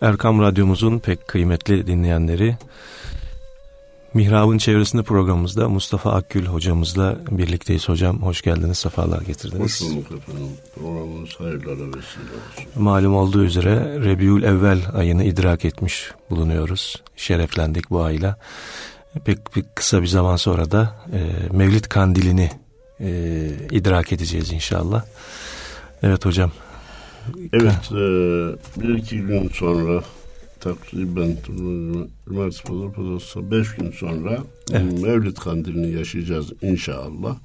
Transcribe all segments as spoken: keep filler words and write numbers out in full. Erkam Radyomuzun pek kıymetli dinleyenleri, Mihrab'ın çevresinde programımızda Mustafa Akgül hocamızla birlikteyiz. Hocam hoş geldiniz, sefalar getirdiniz. Hoş bulduk efendim. Programımız hayırlara vesile olsun. Malum olduğu üzere Rebiyul Evvel ayını idrak etmiş bulunuyoruz. Şereflendik bu ayla. Pek bir kısa bir zaman sonra da e, Mevlid Kandilini e, idrak edeceğiz inşallah. Evet hocam. Evet, e, bir iki gün sonra takriben cumartesi, pazar, pazartesi beş gün sonra evet. Mevlid Kandilini yaşayacağız inşallah.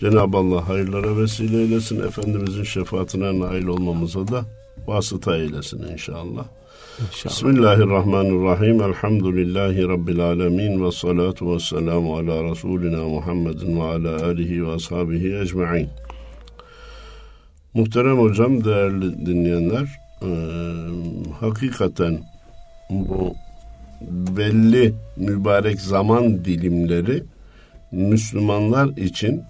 Cenab-ı Allah hayırlara vesile eylesin. Efendimizin şefaatine nail olmamıza da vasıta eylesin inşallah. İnşallah. Bismillahirrahmanirrahim. Elhamdülillahi Rabbil alemin. Ve salatu ve selamu ala Resulina Muhammedin ve ala alihi ve ashabihi ecma'in. Muhterem hocam, değerli dinleyenler, e, hakikaten bu belli mübarek zaman dilimleri Müslümanlar için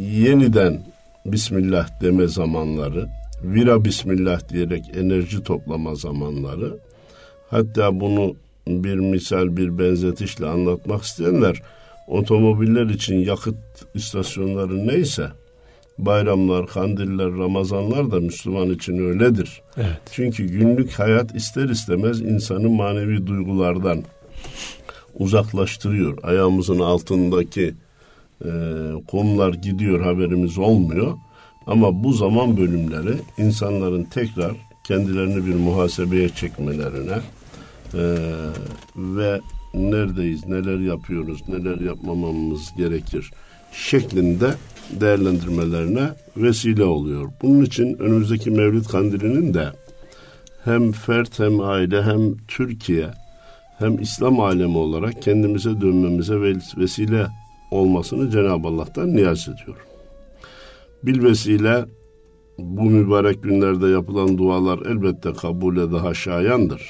yeniden Bismillah deme zamanları, vira Bismillah diyerek enerji toplama zamanları. Hatta bunu bir misal, bir benzetişle anlatmak isteyenler, otomobiller için yakıt istasyonları neyse, bayramlar, kandiller, Ramazanlar da Müslüman için öyledir. Evet. Çünkü günlük hayat ister istemez insanı manevi duygulardan uzaklaştırıyor. Ayağımızın altındaki e, kumlar gidiyor, haberimiz olmuyor. Ama bu zaman bölümleri insanların tekrar kendilerini bir muhasebeye çekmelerine e, ve neredeyiz, neler yapıyoruz, neler yapmamamız gerekir şeklinde değerlendirmelerine vesile oluyor. Bunun için önümüzdeki Mevlid Kandili'nin de hem fert, hem aile, hem Türkiye, hem İslam alemi olarak kendimize dönmemize vesile olmasını Cenab-ı Allah'tan niyaz ediyorum. Bilvesile bu mübarek günlerde yapılan dualar elbette kabule daha şayandır.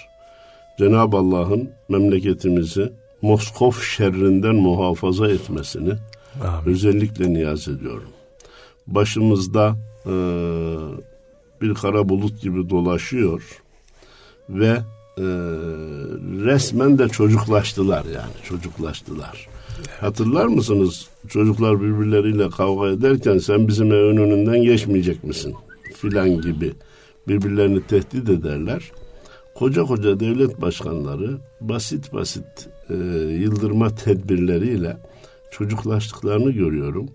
Cenab-ı Allah'ın memleketimizi Moskov şerrinden muhafaza etmesini amin. Özellikle niyaz ediyorum. Başımızda e, bir kara bulut gibi dolaşıyor ve e, resmen de çocuklaştılar yani çocuklaştılar. Evet. Hatırlar mısınız? Çocuklar birbirleriyle kavga ederken sen bizim evin önünden geçmeyecek misin? Filan gibi birbirlerini tehdit ederler. Koca koca devlet başkanları basit basit e, yıldırma tedbirleriyle çocuklaştıklarını görüyorum.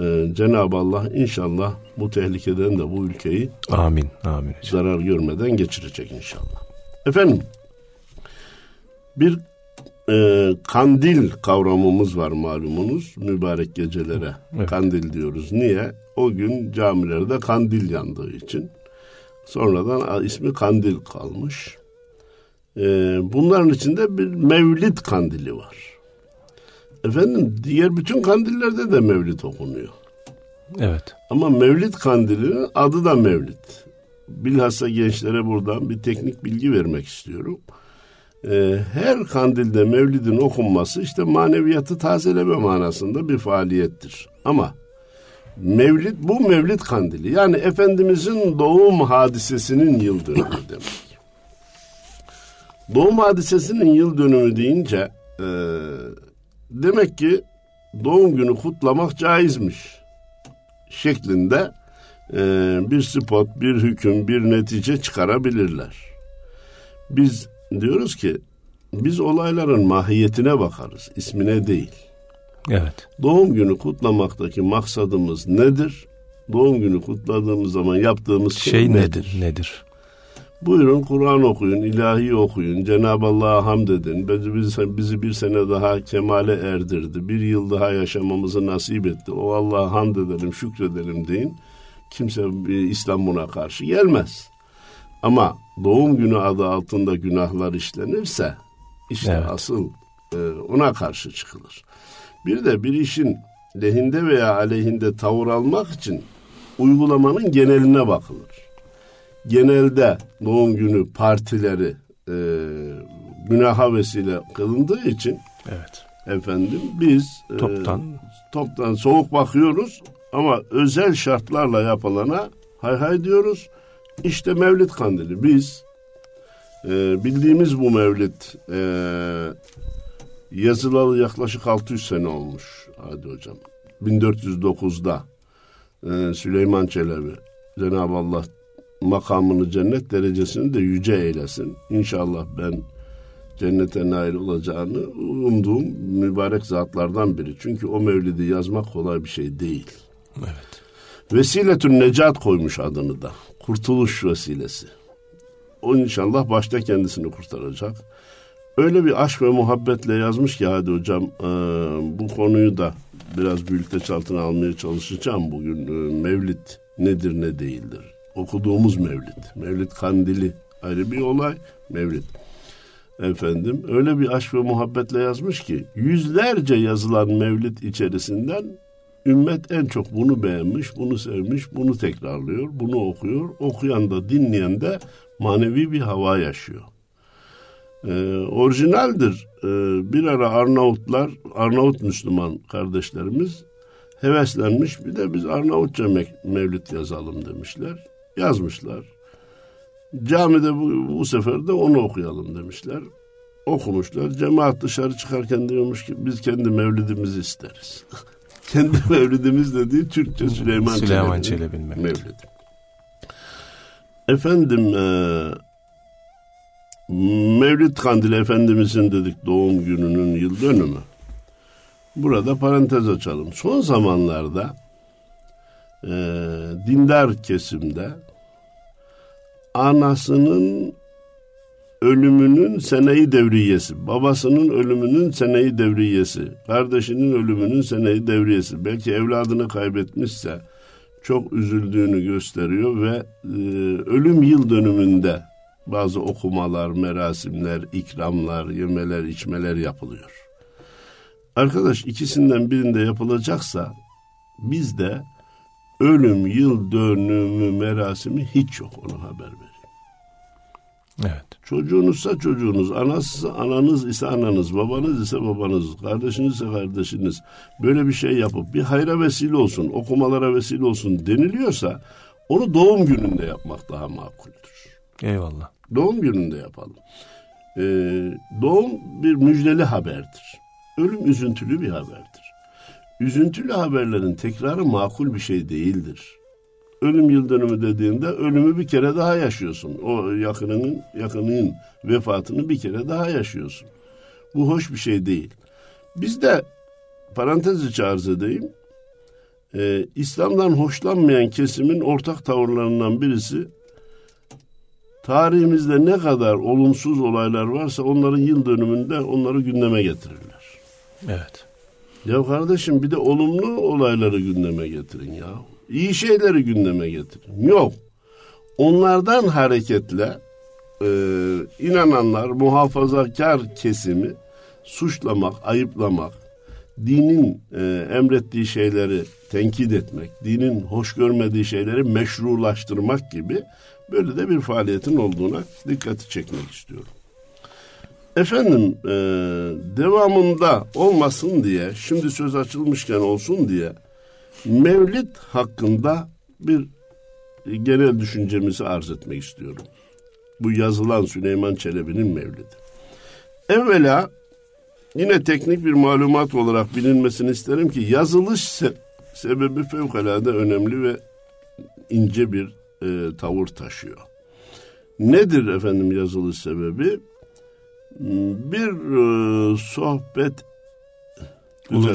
Ee, Cenab-ı Allah inşallah bu tehlikeden de bu ülkeyi amin, amin. Zarar görmeden geçirecek inşallah. Efendim, bir e, kandil kavramımız var malumunuz. Mübarek gecelere evet. Kandil diyoruz. Niye? O gün camilerde kandil yandığı için. Sonradan ismi kandil kalmış. E, bunların içinde bir mevlid kandili var. Efendim, diğer bütün kandillerde de mevlid okunuyor. Evet. Ama mevlid kandilinin adı da mevlid. Bilhassa gençlere buradan bir teknik bilgi vermek istiyorum. Ee, her kandilde mevlidin okunması işte maneviyatı tazeleme manasında bir faaliyettir. Ama mevlid, bu mevlid kandili. Yani Efendimizin doğum hadisesinin yıl dönümü demek. Doğum hadisesinin yıl dönümü deyince... Ee, demek ki doğum günü kutlamak caizmiş şeklinde e, bir spot, bir hüküm, bir netice çıkarabilirler. Biz diyoruz ki biz olayların mahiyetine bakarız, ismine değil. Evet. Doğum günü kutlamaktaki maksadımız nedir? Doğum günü kutladığımız zaman yaptığımız şey, şey nedir? nedir? Nedir? Buyurun Kur'an okuyun, ilahi okuyun, Cenab-ı Allah'a hamd edin. Bizi, bizi bir sene daha kemale erdirdi, bir yıl daha yaşamamızı nasip etti. O Allah'a hamd edelim, şükredelim deyin. Kimse İslam buna karşı gelmez. Ama doğum günü adı altında günahlar işlenirse, işte evet. Asıl ona karşı çıkılır. Bir de bir işin lehinde veya aleyhinde tavır almak için uygulamanın geneline bakılır. Genelde doğum günü partileri e, günaha vesile kılındığı için evet. Efendim biz e, toptan. toptan soğuk bakıyoruz ama özel şartlarla yapılana hay hay diyoruz. İşte Mevlid Kandili biz Ee, bildiğimiz bu mevlid e, yazılalı yaklaşık altı yüz sene olmuş. Hadi hocam. bin dört yüz dokuzda e, Süleyman Çelebi, Cenab-ı Allah makamını, cennet derecesini de yüce eylesin. İnşallah ben cennete nail olacağını umduğum mübarek zatlardan biri. Çünkü o mevlidi yazmak kolay bir şey değil. Evet. Vesile-i necat koymuş adını da. Kurtuluş vesilesi. O inşallah başta kendisini kurtaracak. Öyle bir aşk ve muhabbetle yazmış ki hadi hocam e, bu konuyu da biraz büyüteç altına almaya çalışacağım bugün. E, mevlid nedir ne değildir? Okuduğumuz mevlid. Mevlid Kandili ayrı bir olay. Mevlid. Efendim öyle bir aşk ve muhabbetle yazmış ki yüzlerce yazılan mevlid içerisinden ümmet en çok bunu beğenmiş, bunu sevmiş, bunu tekrarlıyor, bunu okuyor. Okuyan da dinleyen de manevi bir hava yaşıyor. Ee, orijinaldir. Ee, bir ara Arnavutlar, Arnavut Müslüman kardeşlerimiz heveslenmiş. Bir de biz Arnavutça mevlid yazalım demişler. Yazmışlar. Camide bu, bu sefer de onu okuyalım demişler. Okumuşlar. Cemaat dışarı çıkarken diyormuş ki biz kendi mevlidimizi isteriz. Kendi mevlidimiz dediği Türkçe Süleyman, Süleyman Çelebi'nin Çelebi mevlidi. Efendim e, Mevlid Kandili Efendimizin dedik doğum gününün yıl dönümü. Burada parantez açalım. Son zamanlarda e, dindar kesimde anasının ölümünün seneyi devriyesi, babasının ölümünün seneyi devriyesi, kardeşinin ölümünün seneyi devriyesi, belki evladını kaybetmişse çok üzüldüğünü gösteriyor ve e, ölüm yıl dönümünde bazı okumalar, merasimler, ikramlar, yemeler, içmeler yapılıyor. Arkadaş ikisinden birinde yapılacaksa bizde ölüm yıl dönümü merasimi hiç yok, ona haber verin. Evet. Çocuğunuzsa çocuğunuz, anasızsa ananız ise ananız, babanız ise babanız, kardeşiniz ise kardeşiniz böyle bir şey yapıp bir hayra vesile olsun, okumalara vesile olsun deniliyorsa onu doğum gününde yapmak daha makuldür. Eyvallah. Doğum gününde yapalım. Ee, doğum bir müjdeli haberdir. Ölüm üzüntülü bir haberdir. Üzüntülü haberlerin tekrarı makul bir şey değildir. Ölüm yıl dönümü dediğinde ölümü bir kere daha yaşıyorsun. O yakınının, yakınının vefatını bir kere daha yaşıyorsun. Bu hoş bir şey değil. Biz de parantez içi arz edeyim. Ee, İslam'dan hoşlanmayan kesimin ortak tavırlarından birisi tarihimizde ne kadar olumsuz olaylar varsa onların yıl dönümünde onları gündeme getirirler. Evet. Ya kardeşim bir de olumlu olayları gündeme getirin ya. İyi şeyleri gündeme getirin. Yok. Onlardan hareketle e, inananlar, muhafazakar kesimi suçlamak, ayıplamak, dinin e, emrettiği şeyleri tenkit etmek, dinin hoş görmediği şeyleri meşrulaştırmak gibi böyle de bir faaliyetin olduğuna dikkati çekmek istiyorum. Efendim e, devamında olmasın diye, şimdi söz açılmışken olsun diye mevlid hakkında bir genel düşüncemizi arz etmek istiyorum. Bu yazılan Süleyman Çelebi'nin mevlidi. Evvela yine teknik bir malumat olarak bilinmesini isterim ki yazılış se- sebebi fevkalade önemli ve ince bir e, tavır taşıyor. Nedir efendim yazılış sebebi? Bir e, sohbet Ulu,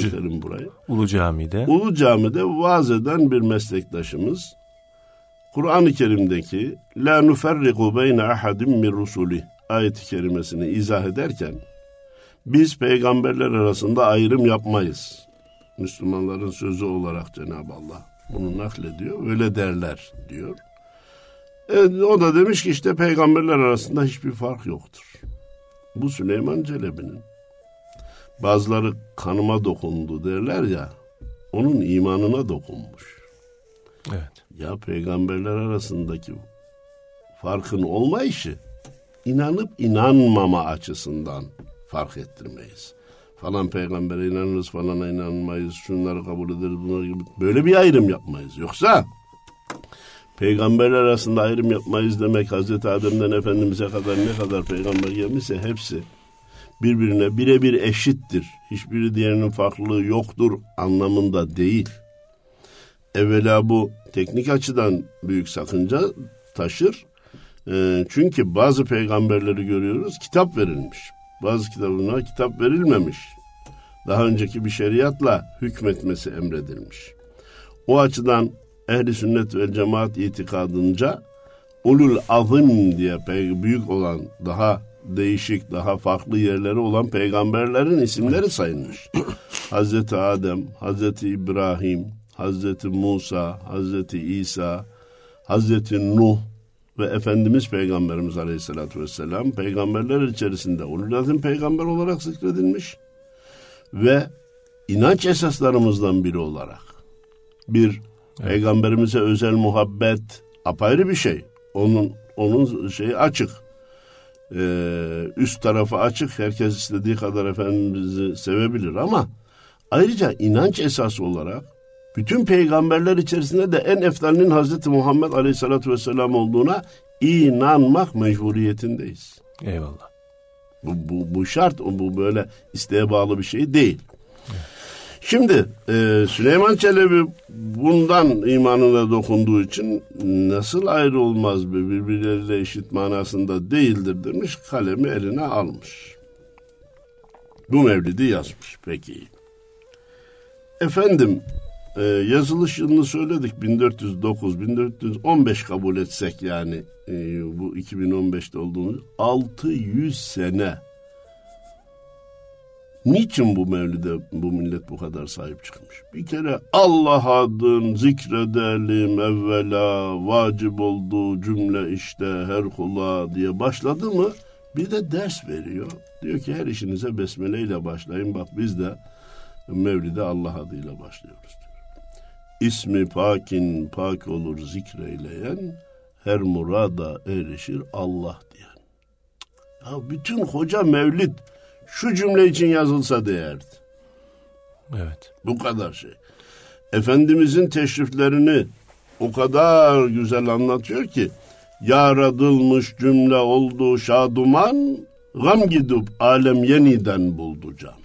burayı. Ulu Camii'de. Ulu Camii'de vaaz eden bir meslektaşımız Kur'an-ı Kerim'deki "Lâ nufarriqu beyne ahadin min rusulihi" ayet-i kerimesini izah ederken biz peygamberler arasında ayrım yapmayız. Müslümanların sözü olarak Cenab-ı Allah bunu naklediyor. Öyle derler diyor. E, o da demiş ki işte peygamberler arasında hiçbir fark yoktur. Bu Süleyman Çelebi'nin. Bazıları kanıma dokundu derler ya, onun imanına dokunmuş. Evet. Ya peygamberler arasındaki farkın olmayışı, inanıp inanmama açısından fark ettirmeyiz. Falan peygambere inanırız, falana inanmayız, şunları kabul ederiz, bunları gibi. Böyle bir ayrım yapmayız. Yoksa Peygamberler arasında ayrım yapmayız demek, Hazreti Adem'den Efendimiz'e kadar ne kadar peygamber gelmişse hepsi birbirine birebir eşittir. Hiçbiri diğerinin farklılığı yoktur anlamında değil. Evvela bu teknik açıdan büyük sakınca taşır. E, çünkü bazı peygamberleri görüyoruz, kitap verilmiş. Bazı kitabına kitap verilmemiş. Daha önceki bir şeriatla hükmetmesi emredilmiş. O açıdan Ehl-i Sünnet ve Cemaat itikadınca Ulul Azm diye büyük olan, daha değişik, daha farklı yerleri olan peygamberlerin isimleri sayılmış. Hazreti Adem, Hazreti İbrahim, Hazreti Musa, Hazreti İsa, Hazreti Nuh ve Efendimiz Peygamberimiz Aleyhisselatü Vesselam peygamberler içerisinde Ulul Azm peygamber olarak zikredilmiş ve inanç esaslarımızdan biri olarak bir Peygamberimize özel muhabbet apayrı bir şey. Onun onun şeyi açık. Ee, üst tarafı açık. Herkes istediği kadar Efendimiz'i sevebilir ama ayrıca inanç esası olarak bütün peygamberler içerisinde de en eftalinin Hazreti Muhammed Aleyhisselatü Vesselam olduğuna inanmak mecburiyetindeyiz. Eyvallah. Bu, bu, bu şart, bu böyle isteğe bağlı bir şey değil. Şimdi e, Süleyman Çelebi bundan imanına dokunduğu için nasıl ayrı olmaz birbirleriyle eşit manasında değildir demiş, kalemi eline almış. Bu mevlidi yazmış. Peki. Efendim e, yazılış yılını söyledik, bin dört yüz dokuz bin dört yüz on beş kabul etsek yani e, bu iki bin on beşte olduğumuz altı yüz sene. Niçin bu mevlide bu millet bu kadar sahip çıkmış? Bir kere Allah adın zikredelim evvela, vacip olduğu cümle işte her kula diye başladı mı? Bir de ders veriyor. Diyor ki her işinize besmele ile başlayın. Bak biz de mevlide Allah adıyla başlıyoruz diyor. İsmi pakin pak olur zikreyleyen, her murada erişir Allah diyen. Ya bütün hoca mevlid şu cümle için yazılsa değerdi. Evet. Bu kadar şey. Efendimizin teşriflerini o kadar güzel anlatıyor ki, yaradılmış cümle oldu şaduman, gam gidip alem yeniden buldu can.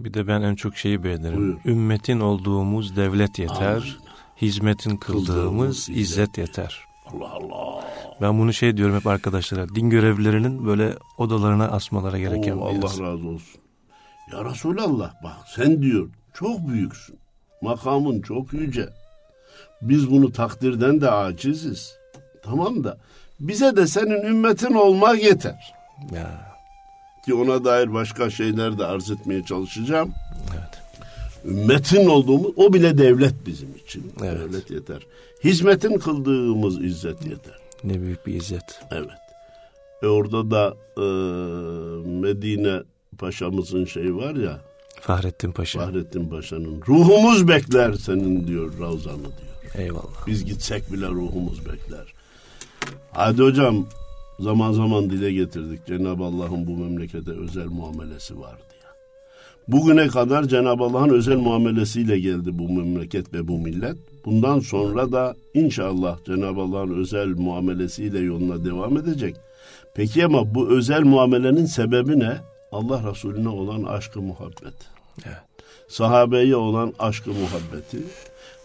Bir de ben en çok şeyi beğenirim. Buyur. Ümmetin olduğumuz devlet yeter, aynen, hizmetin kıldığımız, kıldığımız izzet yeter. Allah Allah. Ben bunu şey diyorum hep arkadaşlara, din görevlilerinin böyle odalarına asmalara gereken Oo, bir yazı. Allah razı olsun. Ya Resulallah bak sen diyor çok büyüksün. Makamın çok yüce. Biz bunu takdirden de aciziz. Tamam da bize de senin ümmetin olmak yeter. Ya. Ki ona dair başka şeyler de arz etmeye çalışacağım. Evet. Ümmetin olduğumuz, o bile devlet bizim için. Evet. Devlet yeter. Hizmetin kıldığımız izzet yeter. Ne büyük bir izzet. Evet. E orada da e, Medine Paşa'mızın şeyi var ya. Fahrettin Paşa. Fahrettin Paşa'nın ruhumuz bekler senin diyor Ravza'nı diyor. Eyvallah. Biz gitsek bile ruhumuz bekler. Hadi hocam zaman zaman dile getirdik. Cenab-ı Allah'ın bu memlekete özel muamelesi vardı ya. Bugüne kadar Cenab-ı Allah'ın özel muamelesiyle geldi bu memleket ve bu millet. Bundan sonra da inşallah Cenab-ı Allah'ın özel muamelesiyle yoluna devam edecek. Peki ama bu özel muamelenin sebebi ne? Allah Resulüne olan aşkı muhabbeti. Evet. Sahabeye olan aşkı muhabbeti.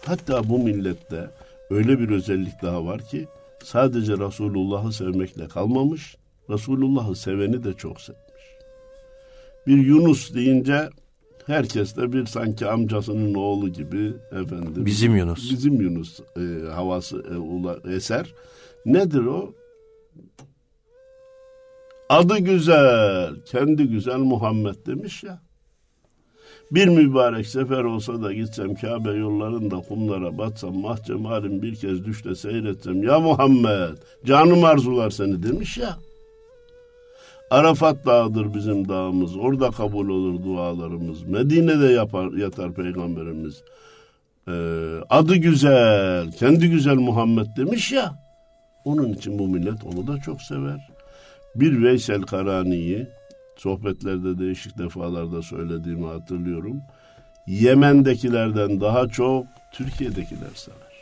Hatta bu millette öyle bir özellik daha var ki sadece Resulullah'ı sevmekle kalmamış, Resulullah'ı seveni de çok sevmiş. Bir Yunus deyince herkes de bir sanki amcasının oğlu gibi efendim. Bizim Yunus. Bizim Yunus e, havası e, ula, eser. Nedir o? Adı güzel, kendi güzel Muhammed demiş ya. Bir mübarek sefer olsa da gitsem Kabe yollarında kumlara batsam, mahcem halim bir kez düşte seyretsem. Ya Muhammed, canım arzular seni demiş ya. Arafat dağıdır bizim dağımız. Orada kabul olur dualarımız. Medine'de yapar, yatar peygamberimiz. Ee, adı güzel, kendi güzel Muhammed demiş ya. Onun için bu millet onu da çok sever. Bir Veysel Karani'yi, sohbetlerde değişik defalarda söylediğimi hatırlıyorum. Yemen'dekilerden daha çok Türkiye'dekiler sever.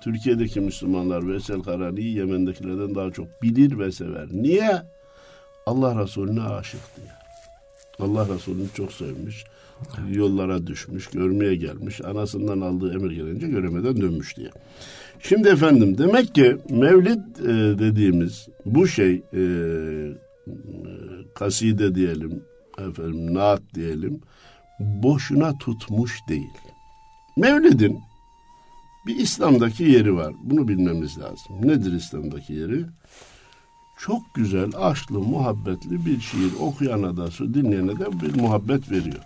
Türkiye'deki Müslümanlar Veysel Karani'yi Yemen'dekilerden daha çok bilir ve sever. Niye? Allah Resulüne aşıktı ya. Allah Resulü'nü çok sevmiş. Yollara düşmüş, görmeye gelmiş. Anasından aldığı emir gelince göremeden dönmüş diye. Şimdi efendim, demek ki mevlid e, dediğimiz bu şey, e, kaside diyelim, efendim naat diyelim, boşuna tutmuş değil. Mevlidin bir İslam'daki yeri var. Bunu bilmemiz lazım. Nedir İslam'daki yeri? Çok güzel, aşklı, muhabbetli bir şiir okuyana da, dinleyene de bir muhabbet veriyor.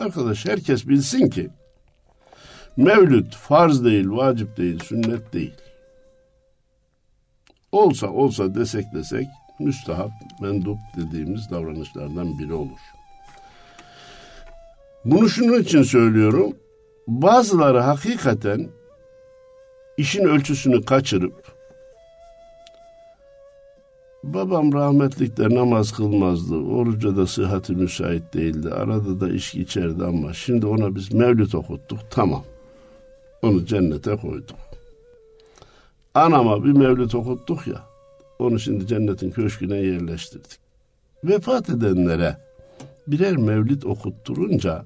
Arkadaş, herkes bilsin ki mevlüt farz değil, vacip değil, sünnet değil. Olsa olsa desek desek müstehap, mendup dediğimiz davranışlardan biri olur. Bunu şunun için söylüyorum. Bazıları hakikaten işin ölçüsünü kaçırıp, babam rahmetlikte namaz kılmazdı, oruca da sıhhati müsait değildi, arada da içki içerdi ama şimdi ona biz mevlüt okuttuk, tamam, onu cennete koyduk. Anama bir mevlüt okuttuk ya, onu şimdi cennetin köşküne yerleştirdik. Vefat edenlere birer mevlüt okutturunca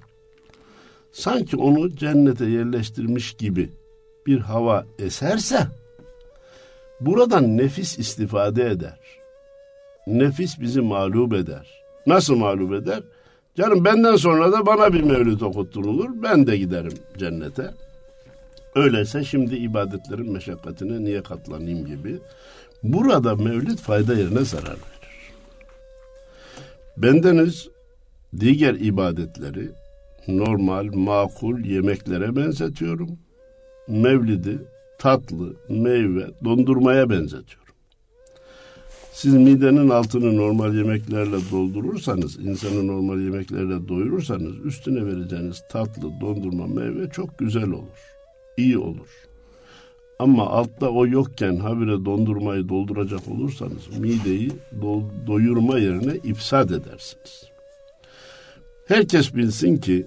sanki onu cennete yerleştirmiş gibi bir hava eserse, buradan nefis istifade eder. Nefis bizi mağlup eder. Nasıl mağlup eder? Canım, benden sonra da bana bir mevlid okutturulur, ben de giderim cennete. Öyleyse şimdi ibadetlerin meşakkatine niye katlanayım gibi. Burada mevlid fayda yerine zarar verir. Bendeniz diğer ibadetleri normal, makul yemeklere benzetiyorum. Mevlidi tatlı, meyve, dondurmaya benzetiyorum. Siz midenin altını normal yemeklerle doldurursanız, insanı normal yemeklerle doyurursanız, üstüne vereceğiniz tatlı, dondurma, meyve çok güzel olur, iyi olur. Ama altta o yokken habire dondurmayı dolduracak olursanız, mideyi do- doyurma yerine ifsad edersiniz. Herkes bilsin ki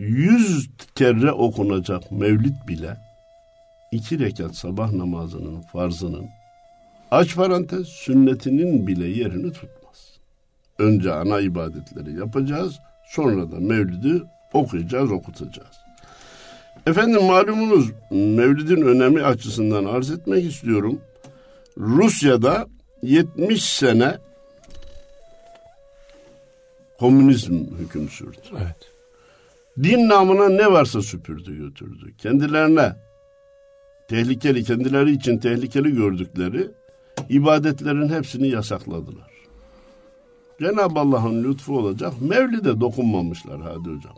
yüz kere okunacak mevlid bile İki rekat sabah namazının farzının, aç parantez, sünnetinin bile yerini tutmaz. Önce ana ibadetleri yapacağız, sonra da mevlidi okuyacağız, okutacağız. Efendim, malumunuz mevlidin önemi açısından arz etmek istiyorum. Rusya'da yetmiş sene komünizm hüküm sürdü. Evet. Din namına ne varsa süpürdü götürdü. Kendilerine tehlikeli, kendileri için tehlikeli gördükleri ibadetlerin hepsini yasakladılar. Cenab-ı Allah'ın lütfu olacak, mevlide dokunmamışlar hadi hocam.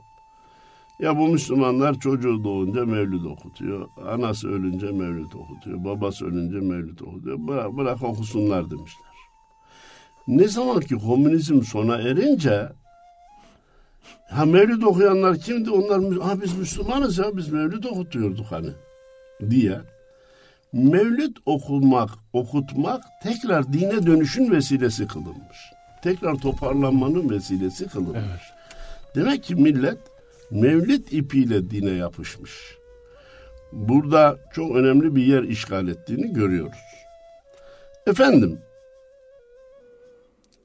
Ya bu Müslümanlar çocuğu doğunca mevlid okutuyor, anası ölünce mevlid okutuyor, babası ölünce mevlid okutuyor, bırak, bırak okusunlar demişler. Ne zaman ki komünizm sona erince, ha mevlid okuyanlar kimdi? Onlar, ha biz Müslümanız ya, biz mevlid okutuyorduk hani, diye mevlid okumak, okutmak tekrar dine dönüşün vesilesi kılınmış. Tekrar toparlanmanın vesilesi kılınmış. Evet. Demek ki millet mevlid ipiyle dine yapışmış. Burada çok önemli bir yer işgal ettiğini görüyoruz. Efendim,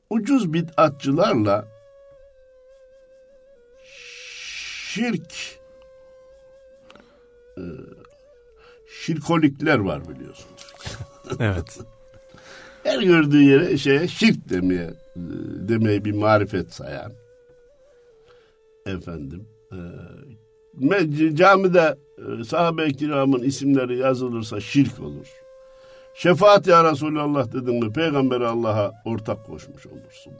ucuz bid'atçılarla şirk e, şirkolikler var biliyorsunuz. Evet. Her gördüğü yere şeye şirk demeye demeyi bir marifet sayan, efendim, e, camide e, sahabe-i kiramın isimleri yazılırsa şirk olur. Şefaat ya Resulallah dedin mi Peygamberi Allah'a ortak koşmuş olursun.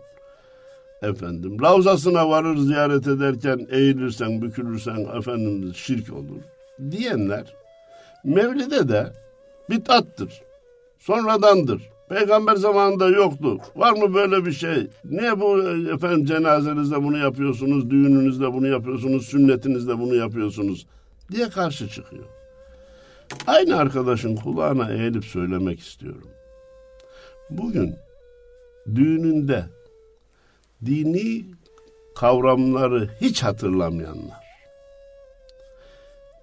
Efendim, Ravzasına varır ziyaret ederken eğilirsen, bükülürsen efendim şirk olur diyenler, mevlide de bid'attır, sonradandır, peygamber zamanında yoktu, var mı böyle bir şey, niye bu efendim cenazenizde bunu yapıyorsunuz, düğününüzde bunu yapıyorsunuz, sünnetinizde bunu yapıyorsunuz diye karşı çıkıyor. Aynı arkadaşın kulağına eğilip söylemek istiyorum. Bugün düğününde dini kavramları hiç hatırlamayanlar,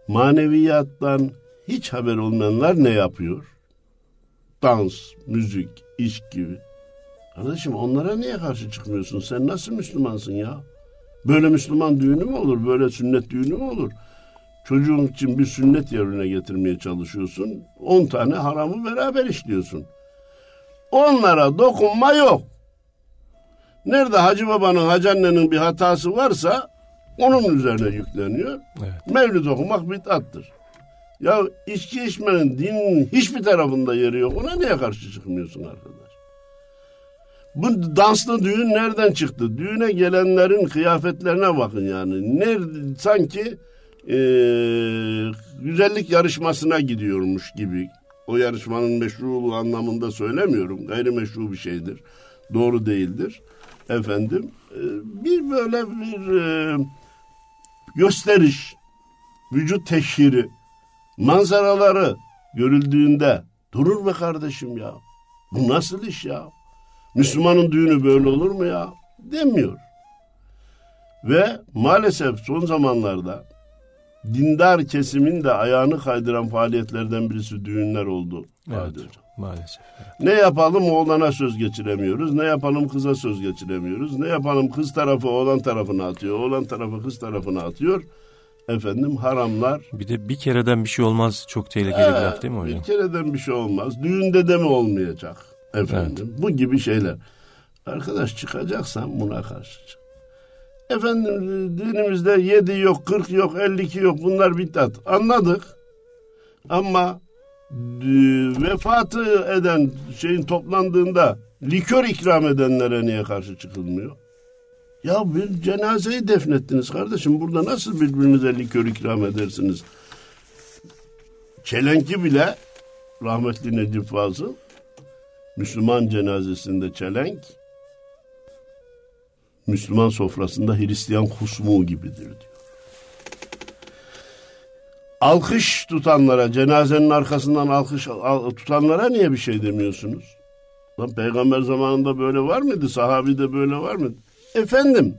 maneviyattan hiç haber olmayanlar ne yapıyor? Dans, müzik, iş gibi. Kardeşim onlara niye karşı çıkmıyorsun? Sen nasıl Müslümansın ya? Böyle Müslüman düğünü mü olur? Böyle sünnet düğünü mü olur? Çocuğun için bir sünnet yerine getirmeye çalışıyorsun. On tane haramı beraber işliyorsun. Onlara dokunma yok. Nerede hacı babanın, hacı annenin bir hatası varsa onun üzerine yükleniyor. Evet. Mevlid okumak bid'attır. Ya içki içmenin dinin hiçbir tarafında yeri yok. Ona niye karşı çıkmıyorsun arkadaş? Bu danslı düğün nereden çıktı? Düğüne gelenlerin kıyafetlerine bakın yani. Nerede, sanki e, güzellik yarışmasına gidiyormuş gibi. O yarışmanın meşruluğu anlamında söylemiyorum. Gayrimeşru bir şeydir. Doğru değildir. Efendim e, bir böyle bir e, gösteriş, vücut teşhiri, manzaraları görüldüğünde durur be kardeşim ya. Bu nasıl iş ya? Müslümanın düğünü böyle olur mu ya? Demiyor. Ve maalesef son zamanlarda dindar kesimin de ayağını kaydıran faaliyetlerden birisi düğünler oldu. Evet, maalesef. Evet. Ne yapalım oğlana söz geçiremiyoruz, ne yapalım kıza söz geçiremiyoruz, ne yapalım kız tarafı oğlan tarafına atıyor, oğlan tarafı kız tarafına atıyor. Efendim haramlar. Bir de bir kereden bir şey olmaz, çok tehlikeli ee, bir laf değil mi hocam? Bir kereden bir şey olmaz, düğünde de mi olmayacak? Efendim evet. Bu gibi şeyler. Arkadaş çıkacaksan buna karşı çık. Efendim dinimizde yedi yok, kırk yok, elli iki yok, bunlar bid'at. Anladık. Ama vefatı eden şeyin toplandığında likör ikram edenlere niye karşı çıkılmıyor? Ya bir cenazeyi defnettiniz kardeşim. Burada nasıl birbirinize likör ikram edersiniz? Çelenki bile, rahmetli Necip Fazıl, Müslüman cenazesinde çelenk, Müslüman sofrasında Hristiyan kusmu gibidir diyor. Alkış tutanlara, cenazenin arkasından alkış tutanlara niye bir şey demiyorsunuz? Lan peygamber zamanında böyle var mıydı? Sahabide böyle var mıydı? Efendim,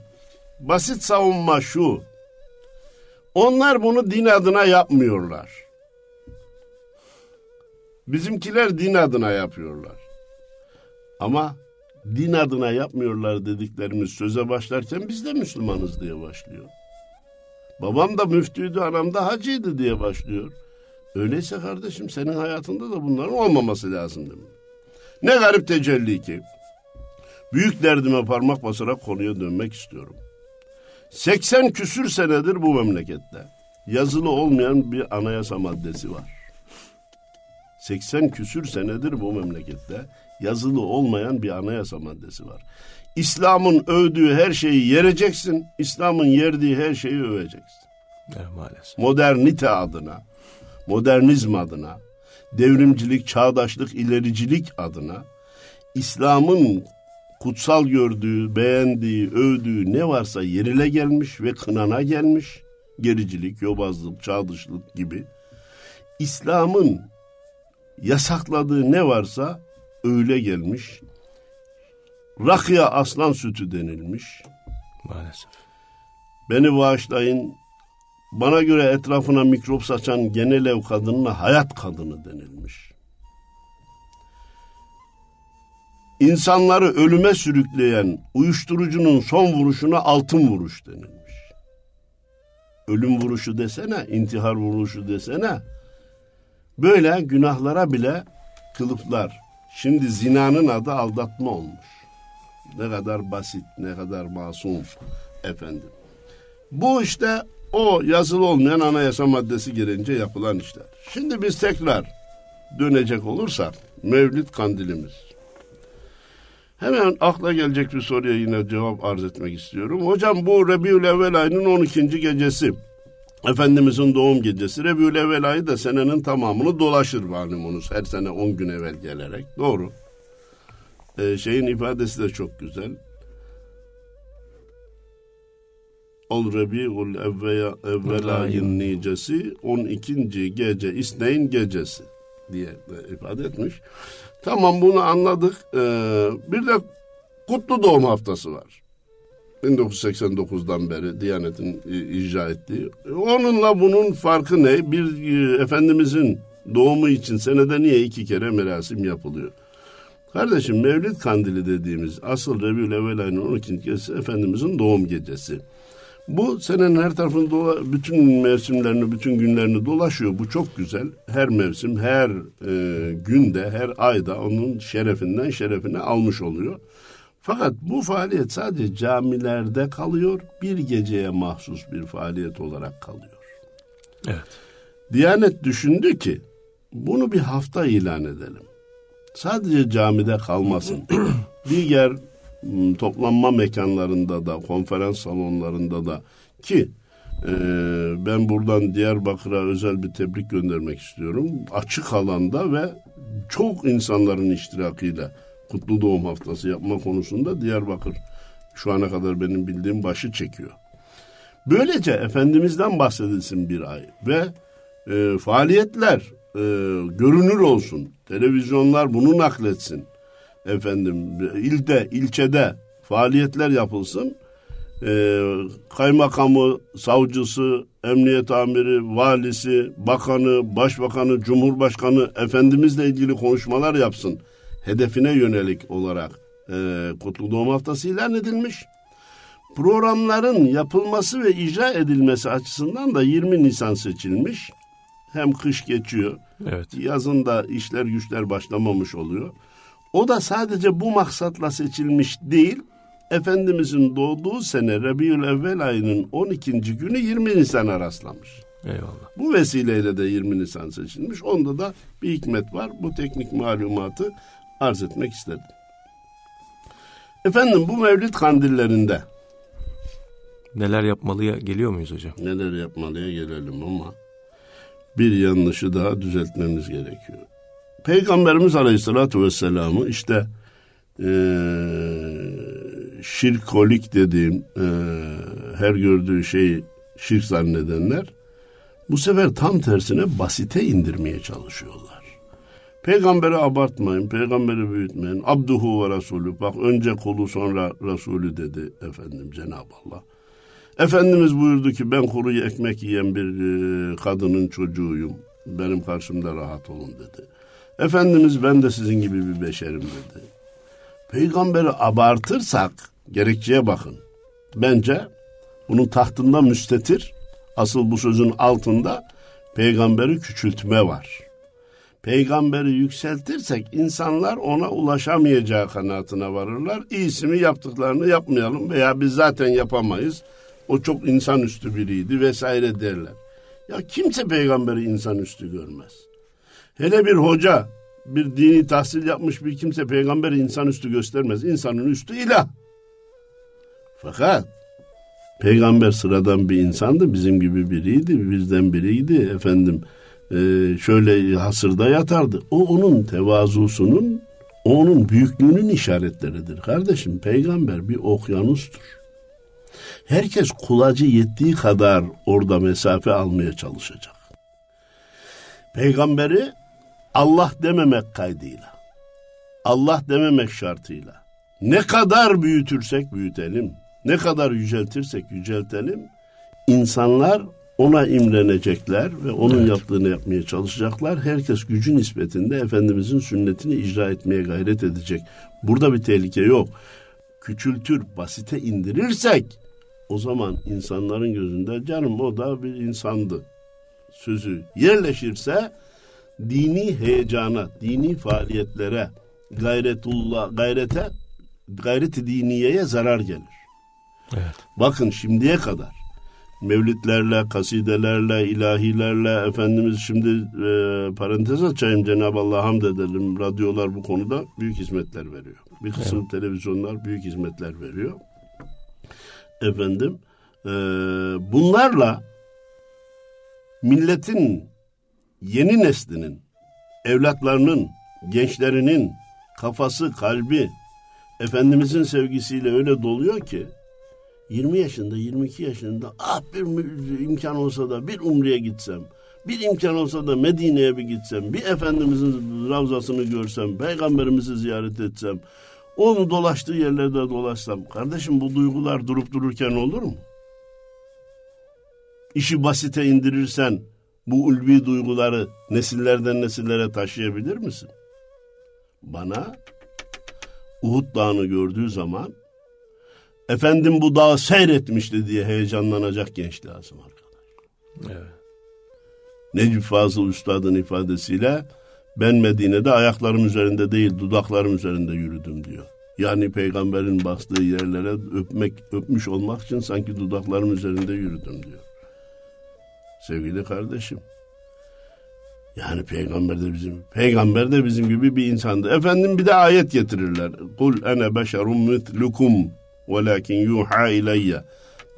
basit savunma şu. Onlar bunu din adına yapmıyorlar. Bizimkiler din adına yapıyorlar. Ama din adına yapmıyorlar dediklerimiz söze başlarken biz de Müslümanız diye başlıyor. Babam da müftüydü, anam da hacıydı diye başlıyor. Öyleyse kardeşim senin hayatında da bunların olmaması lazım değil mi? Ne garip tecelli ki. Büyük derdime parmak basarak konuya dönmek istiyorum. seksen küsür senedir bu memlekette yazılı olmayan bir anayasa maddesi var. seksen küsür senedir bu memlekette yazılı olmayan bir anayasa maddesi var. İslam'ın övdüğü her şeyi yereceksin, İslam'ın yerdiği her şeyi öveceksin. Evet, maalesef. Modernite adına, modernizm adına, devrimcilik, çağdaşlık, ilericilik adına İslam'ın kutsal gördüğü, beğendiği, övdüğü ne varsa yerine gelmiş ve kınana gelmiş. Gericilik, yobazlık, çağdışlık gibi. İslam'ın yasakladığı ne varsa öyle gelmiş. Rakıya aslan sütü denilmiş. Maalesef. Beni bağışlayın. Bana göre etrafına mikrop saçan genel ev kadınına hayat kadını denilmiş. İnsanları ölüme sürükleyen uyuşturucunun son vuruşuna altın vuruş denilmiş. Ölüm vuruşu desene, intihar vuruşu desene. Böyle günahlara bile kılıflar. Şimdi zinanın adı aldatma olmuş. Ne kadar basit, ne kadar masum efendim. Bu işte o yazılı olmayan anayasa maddesi gelince yapılan işler. Şimdi biz tekrar dönecek olursak Mevlid Kandilimiz. Hemen akla gelecek bir soruya yine cevap arz etmek istiyorum. Hocam bu Rebiyul Evvel ayının on ikinci gecesi. Efendimizin doğum gecesi. Rebiyul Evvel ayı da senenin tamamını dolaşır malumunuz. Her sene on gün evvel gelerek. Doğru. Ee, şeyin ifadesi de çok güzel. Ol Rebiyul Evvel ayın nicesi on ikinci gece, İsneyn gecesi diye ifade etmiş. Tamam, bunu anladık. Ee, bir de Kutlu Doğum Haftası var. bin dokuz yüz seksen dokuzdan beri Diyanet'in icra ettiği. Onunla bunun farkı ne? Bir Efendimizin doğumu için senede niye iki kere merasim yapılıyor? Kardeşim, Mevlid Kandili dediğimiz asıl Rebiyul Evvel ayının on ikinci gecesi Efendimizin doğum gecesi. Bu senenin her tarafını, dola, bütün mevsimlerini, bütün günlerini dolaşıyor. Bu çok güzel. Her mevsim, her e, günde, her ayda onun şerefinden şerefine almış oluyor. Fakat bu faaliyet sadece camilerde kalıyor. Bir geceye mahsus bir faaliyet olarak kalıyor. Evet. Diyanet düşündü ki bunu bir hafta ilan edelim. Sadece camide kalmasın. Diğer toplanma mekanlarında da, konferans salonlarında da ki e, ben buradan Diyarbakır'a özel bir tebrik göndermek istiyorum. Açık alanda ve çok insanların iştirakıyla Kutlu Doğum Haftası yapma konusunda Diyarbakır şu ana kadar benim bildiğim başı çekiyor. Böylece Efendimiz'den bahsedilsin bir ay ve e, faaliyetler e, görünür olsun. Televizyonlar bunu nakletsin. Efendim, ilde, ilçede faaliyetler yapılsın. Ee, kaymakamı, savcısı, emniyet amiri, valisi, bakanı, başbakanı, cumhurbaşkanı Efendimizle ilgili konuşmalar yapsın. Hedefine yönelik olarak e, Kutlu Doğum Haftası ilan edilmiş. Programların yapılması ve icra edilmesi açısından da yirmi Nisan seçilmiş. Hem kış geçiyor, evet, yazın da işler güçler başlamamış oluyor. O da sadece bu maksatla seçilmiş değil, Efendimizin doğduğu sene Rabi'l-Evvel ayının on ikinci günü yirmi Nisan'a rastlamış. Eyvallah. Bu vesileyle de yirmi Nisan seçilmiş. Onda da bir hikmet var. Bu teknik malumatı arz etmek istedim. Efendim, bu Mevlid kandillerinde neler yapmalıya geliyor muyuz hocam? Neler yapmalıya gelelim ama bir yanlışı daha düzeltmemiz gerekiyor. Peygamberimiz Aleyhisselatü Vesselam'ı işte e, şirkolik dediğim e, her gördüğü şeyi şirk zannedenler bu sefer tam tersine basite indirmeye çalışıyorlar. Peygamberi abartmayın, peygamberi büyütmeyin. Abduhu ve Resulü. Bak, önce kulu sonra Resulü dedi efendim Cenab-ı Allah. Efendimiz buyurdu ki ben kuru ekmek yiyen bir e, kadının çocuğuyum. Benim karşımda rahat olun dedi. Efendimiz ben de sizin gibi bir beşerim dedi. Peygamberi abartırsak gerekçeye bakın. Bence bunun tahtında müstetir, asıl bu sözün altında peygamberi küçültme var. Peygamberi yükseltirsek insanlar ona ulaşamayacağı kanaatine varırlar. İyisi mi yaptıklarını yapmayalım veya biz zaten yapamayız. O çok insanüstü biriydi vesaire derler. Ya kimse peygamberi insanüstü görmez. Hele bir hoca, bir dini tahsil yapmış bir kimse peygamberi insanüstü göstermez. İnsanın üstü ilah. Fakat peygamber sıradan bir insandı, bizim gibi biriydi, bizden biriydi. Efendim e, şöyle hasırda yatardı. O onun tevazusunun, o onun büyüklüğünün işaretleridir. Kardeşim, peygamber bir okyanustur. Herkes kulacı yettiği kadar orada mesafe almaya çalışacak. Peygamberi Allah dememek kaydıyla, Allah dememek şartıyla, ne kadar büyütürsek büyütelim, ne kadar yüceltirsek yüceltelim, insanlar ona imrenecekler ve onun evet. yaptığını yapmaya çalışacaklar. Herkes gücü nispetinde Efendimizin sünnetini icra etmeye gayret edecek. Burada bir tehlike yok. Küçültür, basite indirirsek, o zaman insanların gözünde canım o da bir insandı sözü yerleşirse, dini heyecana, dini faaliyetlere, gayretullah, gayrete, gayret-i diniyeye zarar gelir. Evet. Bakın, şimdiye kadar mevlidlerle, kasidelerle, ilahilerle Efendimiz, şimdi e, parantez açayım, Cenab-ı Allah'a hamd edelim, radyolar bu konuda büyük hizmetler veriyor. Bir kısım evet. televizyonlar büyük hizmetler veriyor. Efendim e, bunlarla milletin, yeni neslinin, evlatlarının, gençlerinin kafası, kalbi Efendimizin sevgisiyle öyle doluyor ki yirmi yaşında, yirmi iki yaşında ah bir imkan olsa da bir umreye gitsem, bir imkan olsa da Medine'ye bir gitsem, bir Efendimizin Ravzasını görsem, Peygamberimizi ziyaret etsem, Onun dolaştığı yerlerde dolaşsam, kardeşim bu duygular durup dururken olur mu? İşi basite indirirsen bu ulvi duyguları nesillerden nesillere taşıyabilir misin? Bana Uhud Dağı'nı gördüğü zaman efendim bu dağı seyretmişti diye heyecanlanacak genç lazım arkadaşlar. Evet. Necip Fazıl Üstad'ın ifadesiyle ben Medine'de ayaklarım üzerinde değil dudaklarım üzerinde yürüdüm diyor. Yani peygamberin bastığı yerlere öpmek, öpmüş olmak için sanki dudaklarım üzerinde yürüdüm diyor. Sevgili kardeşim, yani peygamber de bizim, peygamber de bizim gibi bir insandı. Efendim bir de ayet getirirler. Kul ene beşerum mitlukum velakin yuha ileyye.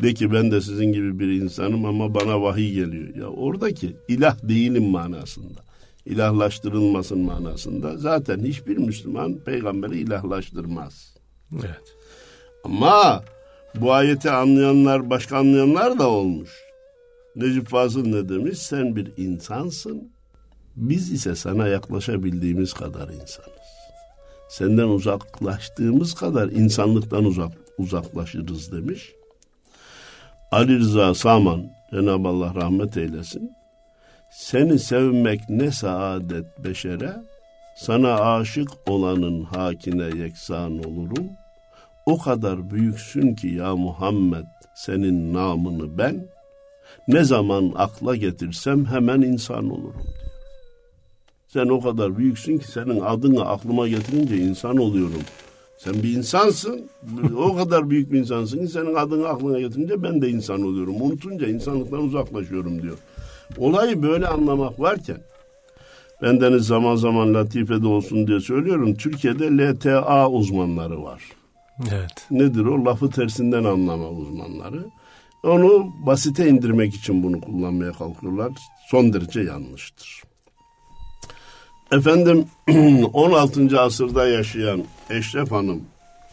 De ki ben de sizin gibi bir insanım ama bana vahiy geliyor. Ya oradaki ilah değilim manasında. İlahlaştırılmasın manasında. Zaten hiçbir Müslüman peygamberi ilahlaştırmaz. Evet. Ama bu ayeti anlayanlar, başka anlayanlar da olmuş. Necip Fazıl ne demiş? Sen bir insansın. Biz ise sana yaklaşabildiğimiz kadar insanız. Senden uzaklaştığımız kadar insanlıktan uzak, uzaklaşırız demiş. Ali Rıza Saman, Cenab-ı Allah rahmet eylesin. Seni sevmek ne saadet beşere, sana aşık olanın hakine yeksan olurum. O kadar büyüksün ki ya Muhammed, senin namını ben, ne zaman akla getirsem hemen insan olurum. Sen o kadar büyüksün ki senin adını aklıma getirince insan oluyorum. Sen bir insansın, o kadar büyük bir insansın ki senin adını aklına getirince ben de insan oluyorum. Unutunca insanlıktan uzaklaşıyorum diyor. Olayı böyle anlamak varken, bendeniz zaman zaman latifede olsun diye söylüyorum. Türkiye'de L T A uzmanları var. Evet. Nedir o? Lafı tersinden anlama uzmanları. Onu basite indirmek için bunu kullanmaya kalkıyorlar. Son derece yanlıştır. Efendim on altıncı asırda yaşayan Eşref Hanım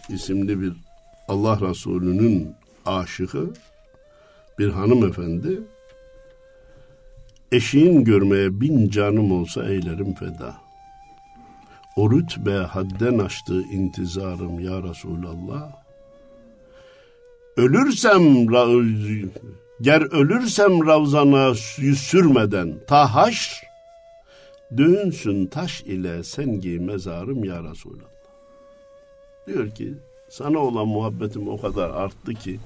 isimli bir Allah Resulü'nün aşığı bir hanımefendi. Eşin görmeye bin canım olsa eylerim feda. O rütbe hadden aştı intizarım ya Resulallah. Ölürsem ger ölürsem ravzana yüz sürmeden ta haşr döğünsün taş ile sen giy mezarım ya Resulallah. Diyor ki sana olan muhabbetim o kadar arttı ki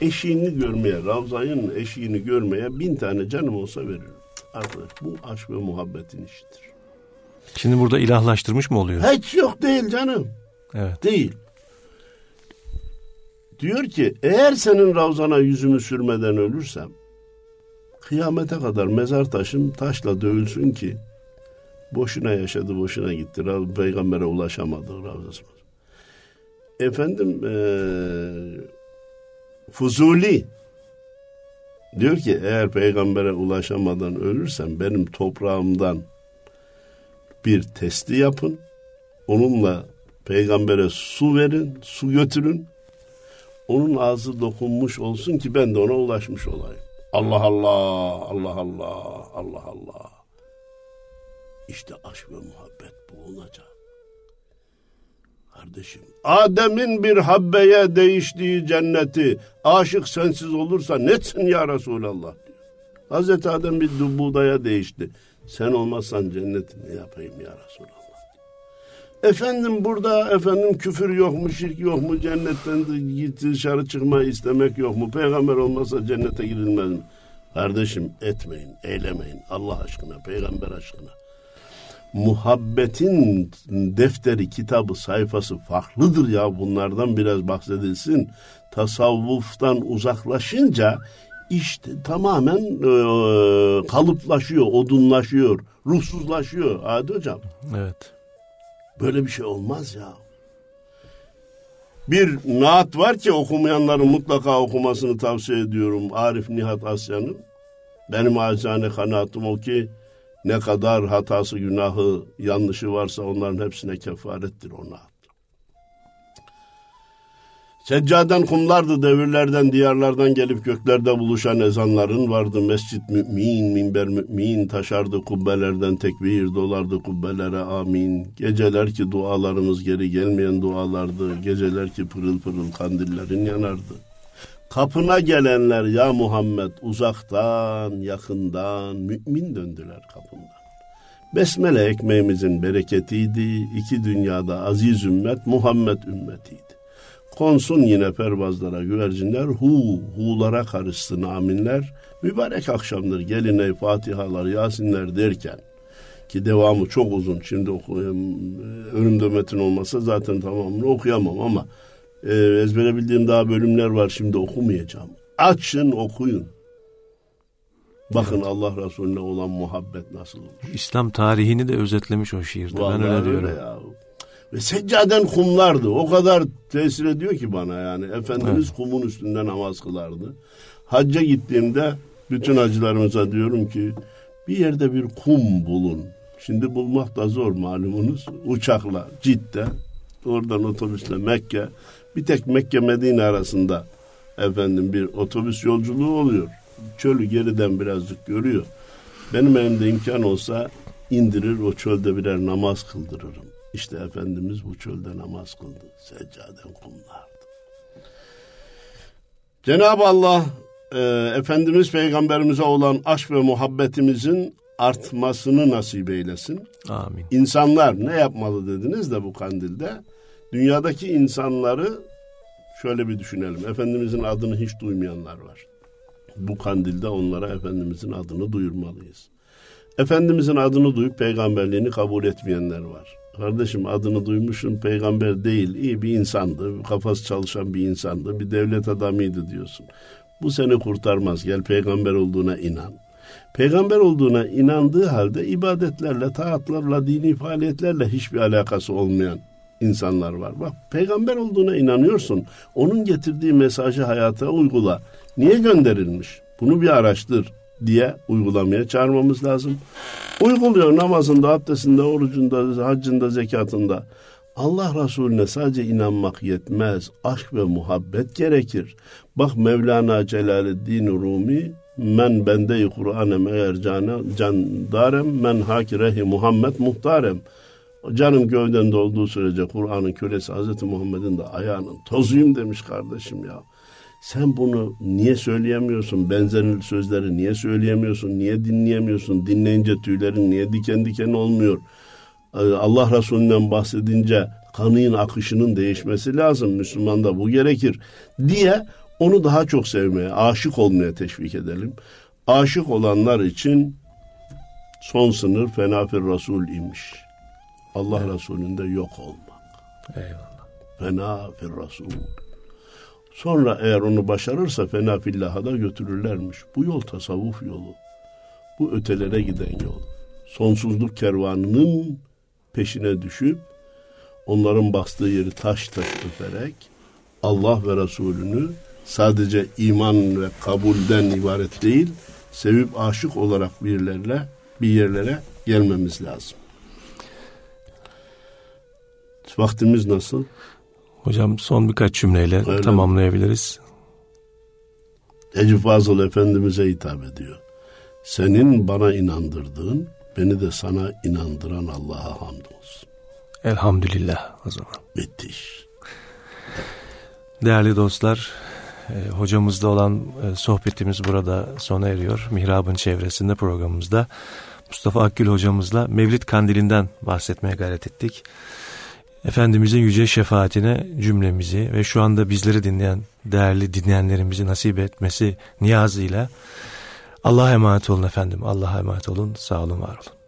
eşiğini görmeye, Ravza'nın eşiğini görmeye bin tane canım olsa veririm. Arkadaş bu aşk ve muhabbetin işidir. Şimdi burada ilahlaştırmış mı oluyor? Hiç yok değil canım. Evet. Değil. Diyor ki eğer senin Ravza'na yüzümü sürmeden ölürsem kıyamete kadar mezar taşım taşla dövülsün ki boşuna yaşadı, boşuna gitti. Peygamber'e ulaşamadı. Efendim ee, Fuzuli diyor ki eğer Peygamber'e ulaşamadan ölürsem benim toprağımdan bir testi yapın. Onunla Peygamber'e su verin, su götürün. Onun ağzı dokunmuş olsun ki ben de ona ulaşmış olayım. Allah Allah, Allah Allah, Allah Allah. İşte aşk ve muhabbet bu olacak. Kardeşim, Adem'in bir habbeye değiştiği cenneti aşık sensiz olursa netsin ya Resulallah diyor. Hazreti Adem bir buğdaya değişti. Sen olmazsan cenneti ne yapayım ya Resulallah. Efendim burada efendim küfür yok mu, şirk yok mu, cennetten dışarı çıkmayı istemek yok mu, peygamber olmasa cennete girilmez mi? Kardeşim etmeyin, eylemeyin Allah aşkına, peygamber aşkına. Muhabbetin defteri, kitabı, sayfası farklıdır ya, bunlardan biraz bahsedilsin. Tasavvuftan uzaklaşınca işte tamamen e, kalıplaşıyor, odunlaşıyor, ruhsuzlaşıyor. Hadi hocam. Evet. Böyle bir şey olmaz ya. Bir naat var ki okumayanların mutlaka okumasını tavsiye ediyorum. Arif Nihat Asya'nın. Benim acizane kanaatim o ki ne kadar hatası, günahı, yanlışı varsa onların hepsine kefarettir o naat. Seccaden kumlardı devirlerden, diyarlardan gelip göklerde buluşan ezanların vardı. Mescid mümin, minber mümin, taşardı kubbelerden tekbir, dolardı kubbelere amin. Geceler ki dualarımız geri gelmeyen dualardı, geceler ki pırıl pırıl kandillerin yanardı. Kapına gelenler ya Muhammed, uzaktan, yakından, mümin döndüler kapından. Besmele ekmeğimizin bereketiydi, iki dünyada aziz ümmet, Muhammed ümmetiydi. Konsun yine pervazlara güvercinler, hu, hulara karışsın aminler, mübarek akşamdır gelin ey fatihalar, yasinler derken, ki devamı çok uzun, şimdi okuyayım, önümde metin olmasa zaten tamamını okuyamam ama e, ezbere bildiğim daha bölümler var, şimdi okumayacağım. Açın, okuyun. Bakın evet. Allah Resulüne olan muhabbet nasıl olur? İslam tarihini de özetlemiş o şiirde. Vallahi ben öyle diyorum. Öyle ya. Ve seccaden kumlardı. O kadar tesir ediyor ki bana yani. Efendimiz evet. Kumun üstünde namaz kılardı. Hacca gittiğimde bütün hacılarımıza diyorum ki bir yerde bir kum bulun. Şimdi bulmak da zor malumunuz. Uçakla, Cidde, oradan otobüsle Mekke. Bir tek Mekke Medine arasında efendim bir otobüs yolculuğu oluyor. Çölü geriden birazcık görüyor. Benim elimde imkan olsa indirir o çölde birer namaz kıldırırım. İşte Efendimiz bu çölde namaz kıldı. Seccaden kumlardı. Cenab-ı Allah e, Efendimiz Peygamberimize olan aşk ve muhabbetimizin artmasını nasip eylesin. Amin. İnsanlar ne yapmalı dediniz de bu kandilde. Dünyadaki insanları şöyle bir düşünelim. Efendimizin adını hiç duymayanlar var. Bu kandilde onlara Efendimizin adını duyurmalıyız. Efendimizin adını duyup peygamberliğini kabul etmeyenler var. Kardeşim adını duymuşsun, peygamber değil, iyi bir insandı, kafası çalışan bir insandı, bir devlet adamıydı diyorsun. Bu seni kurtarmaz, gel peygamber olduğuna inan. Peygamber olduğuna inandığı halde ibadetlerle, taatlarla, dini faaliyetlerle hiçbir alakası olmayan insanlar var. Bak peygamber olduğuna inanıyorsun, onun getirdiği mesajı hayata uygula. Niye gönderilmiş? Bunu bir araştır diye uygulamaya çağırmamız lazım. Uyguluyor namazında, abdestinde, orucunda, haccında, zekatında. Allah Resulüne sadece inanmak yetmez. Aşk ve muhabbet gerekir. Bak Mevlana Celaleddin Rumi, men bende-i Kur'anem eğer candarem, men hakirehi Muhammed muhtarem. Canım gövdemde olduğu sürece Kur'an'ın kölesi Hazreti Muhammed'in de ayağının tozuyum demiş kardeşim ya. Sen bunu niye söyleyemiyorsun? Benzeri sözleri niye söyleyemiyorsun? Niye dinleyemiyorsun? Dinleyince tüylerin niye diken diken olmuyor? Allah Resulü'nden bahsedince kanının akışının değişmesi lazım. Müslüman da bu gerekir diye onu daha çok sevmeye, aşık olmaya teşvik edelim. Aşık olanlar için son sınır fena fi rasul imiş. Allah evet. Resulü'nde yok olmak. Eyvallah. Fena fi rasul. Sonra eğer onu başarırsa fena fillah'a da götürürlermiş. Bu yol tasavvuf yolu. Bu ötelere giden yol. Sonsuzluk kervanının peşine düşüp onların bastığı yeri taş taş öterek Allah ve Resulünü sadece iman ve kabulden ibaret değil, sevip aşık olarak birilerle bir yerlere gelmemiz lazım. Vaktimiz nasıl? Hocam son birkaç cümleyle öyle tamamlayabiliriz. Necip Fazıl Efendimiz'e hitap ediyor. Senin bana inandırdığın, beni de sana inandıran Allah'a hamdolsun. Elhamdülillah o zaman. Müthiş. Değerli dostlar, hocamızla olan sohbetimiz burada sona eriyor. Mihrab'ın çevresinde programımızda Mustafa Akgül hocamızla Mevlid Kandili'nden bahsetmeye gayret ettik. Efendimizin yüce şefaatine cümlemizi ve şu anda bizleri dinleyen değerli dinleyenlerimizi nasip etmesi niyazıyla Allah'a emanet olun efendim. Allah'a emanet olun. Sağ olun, var olun.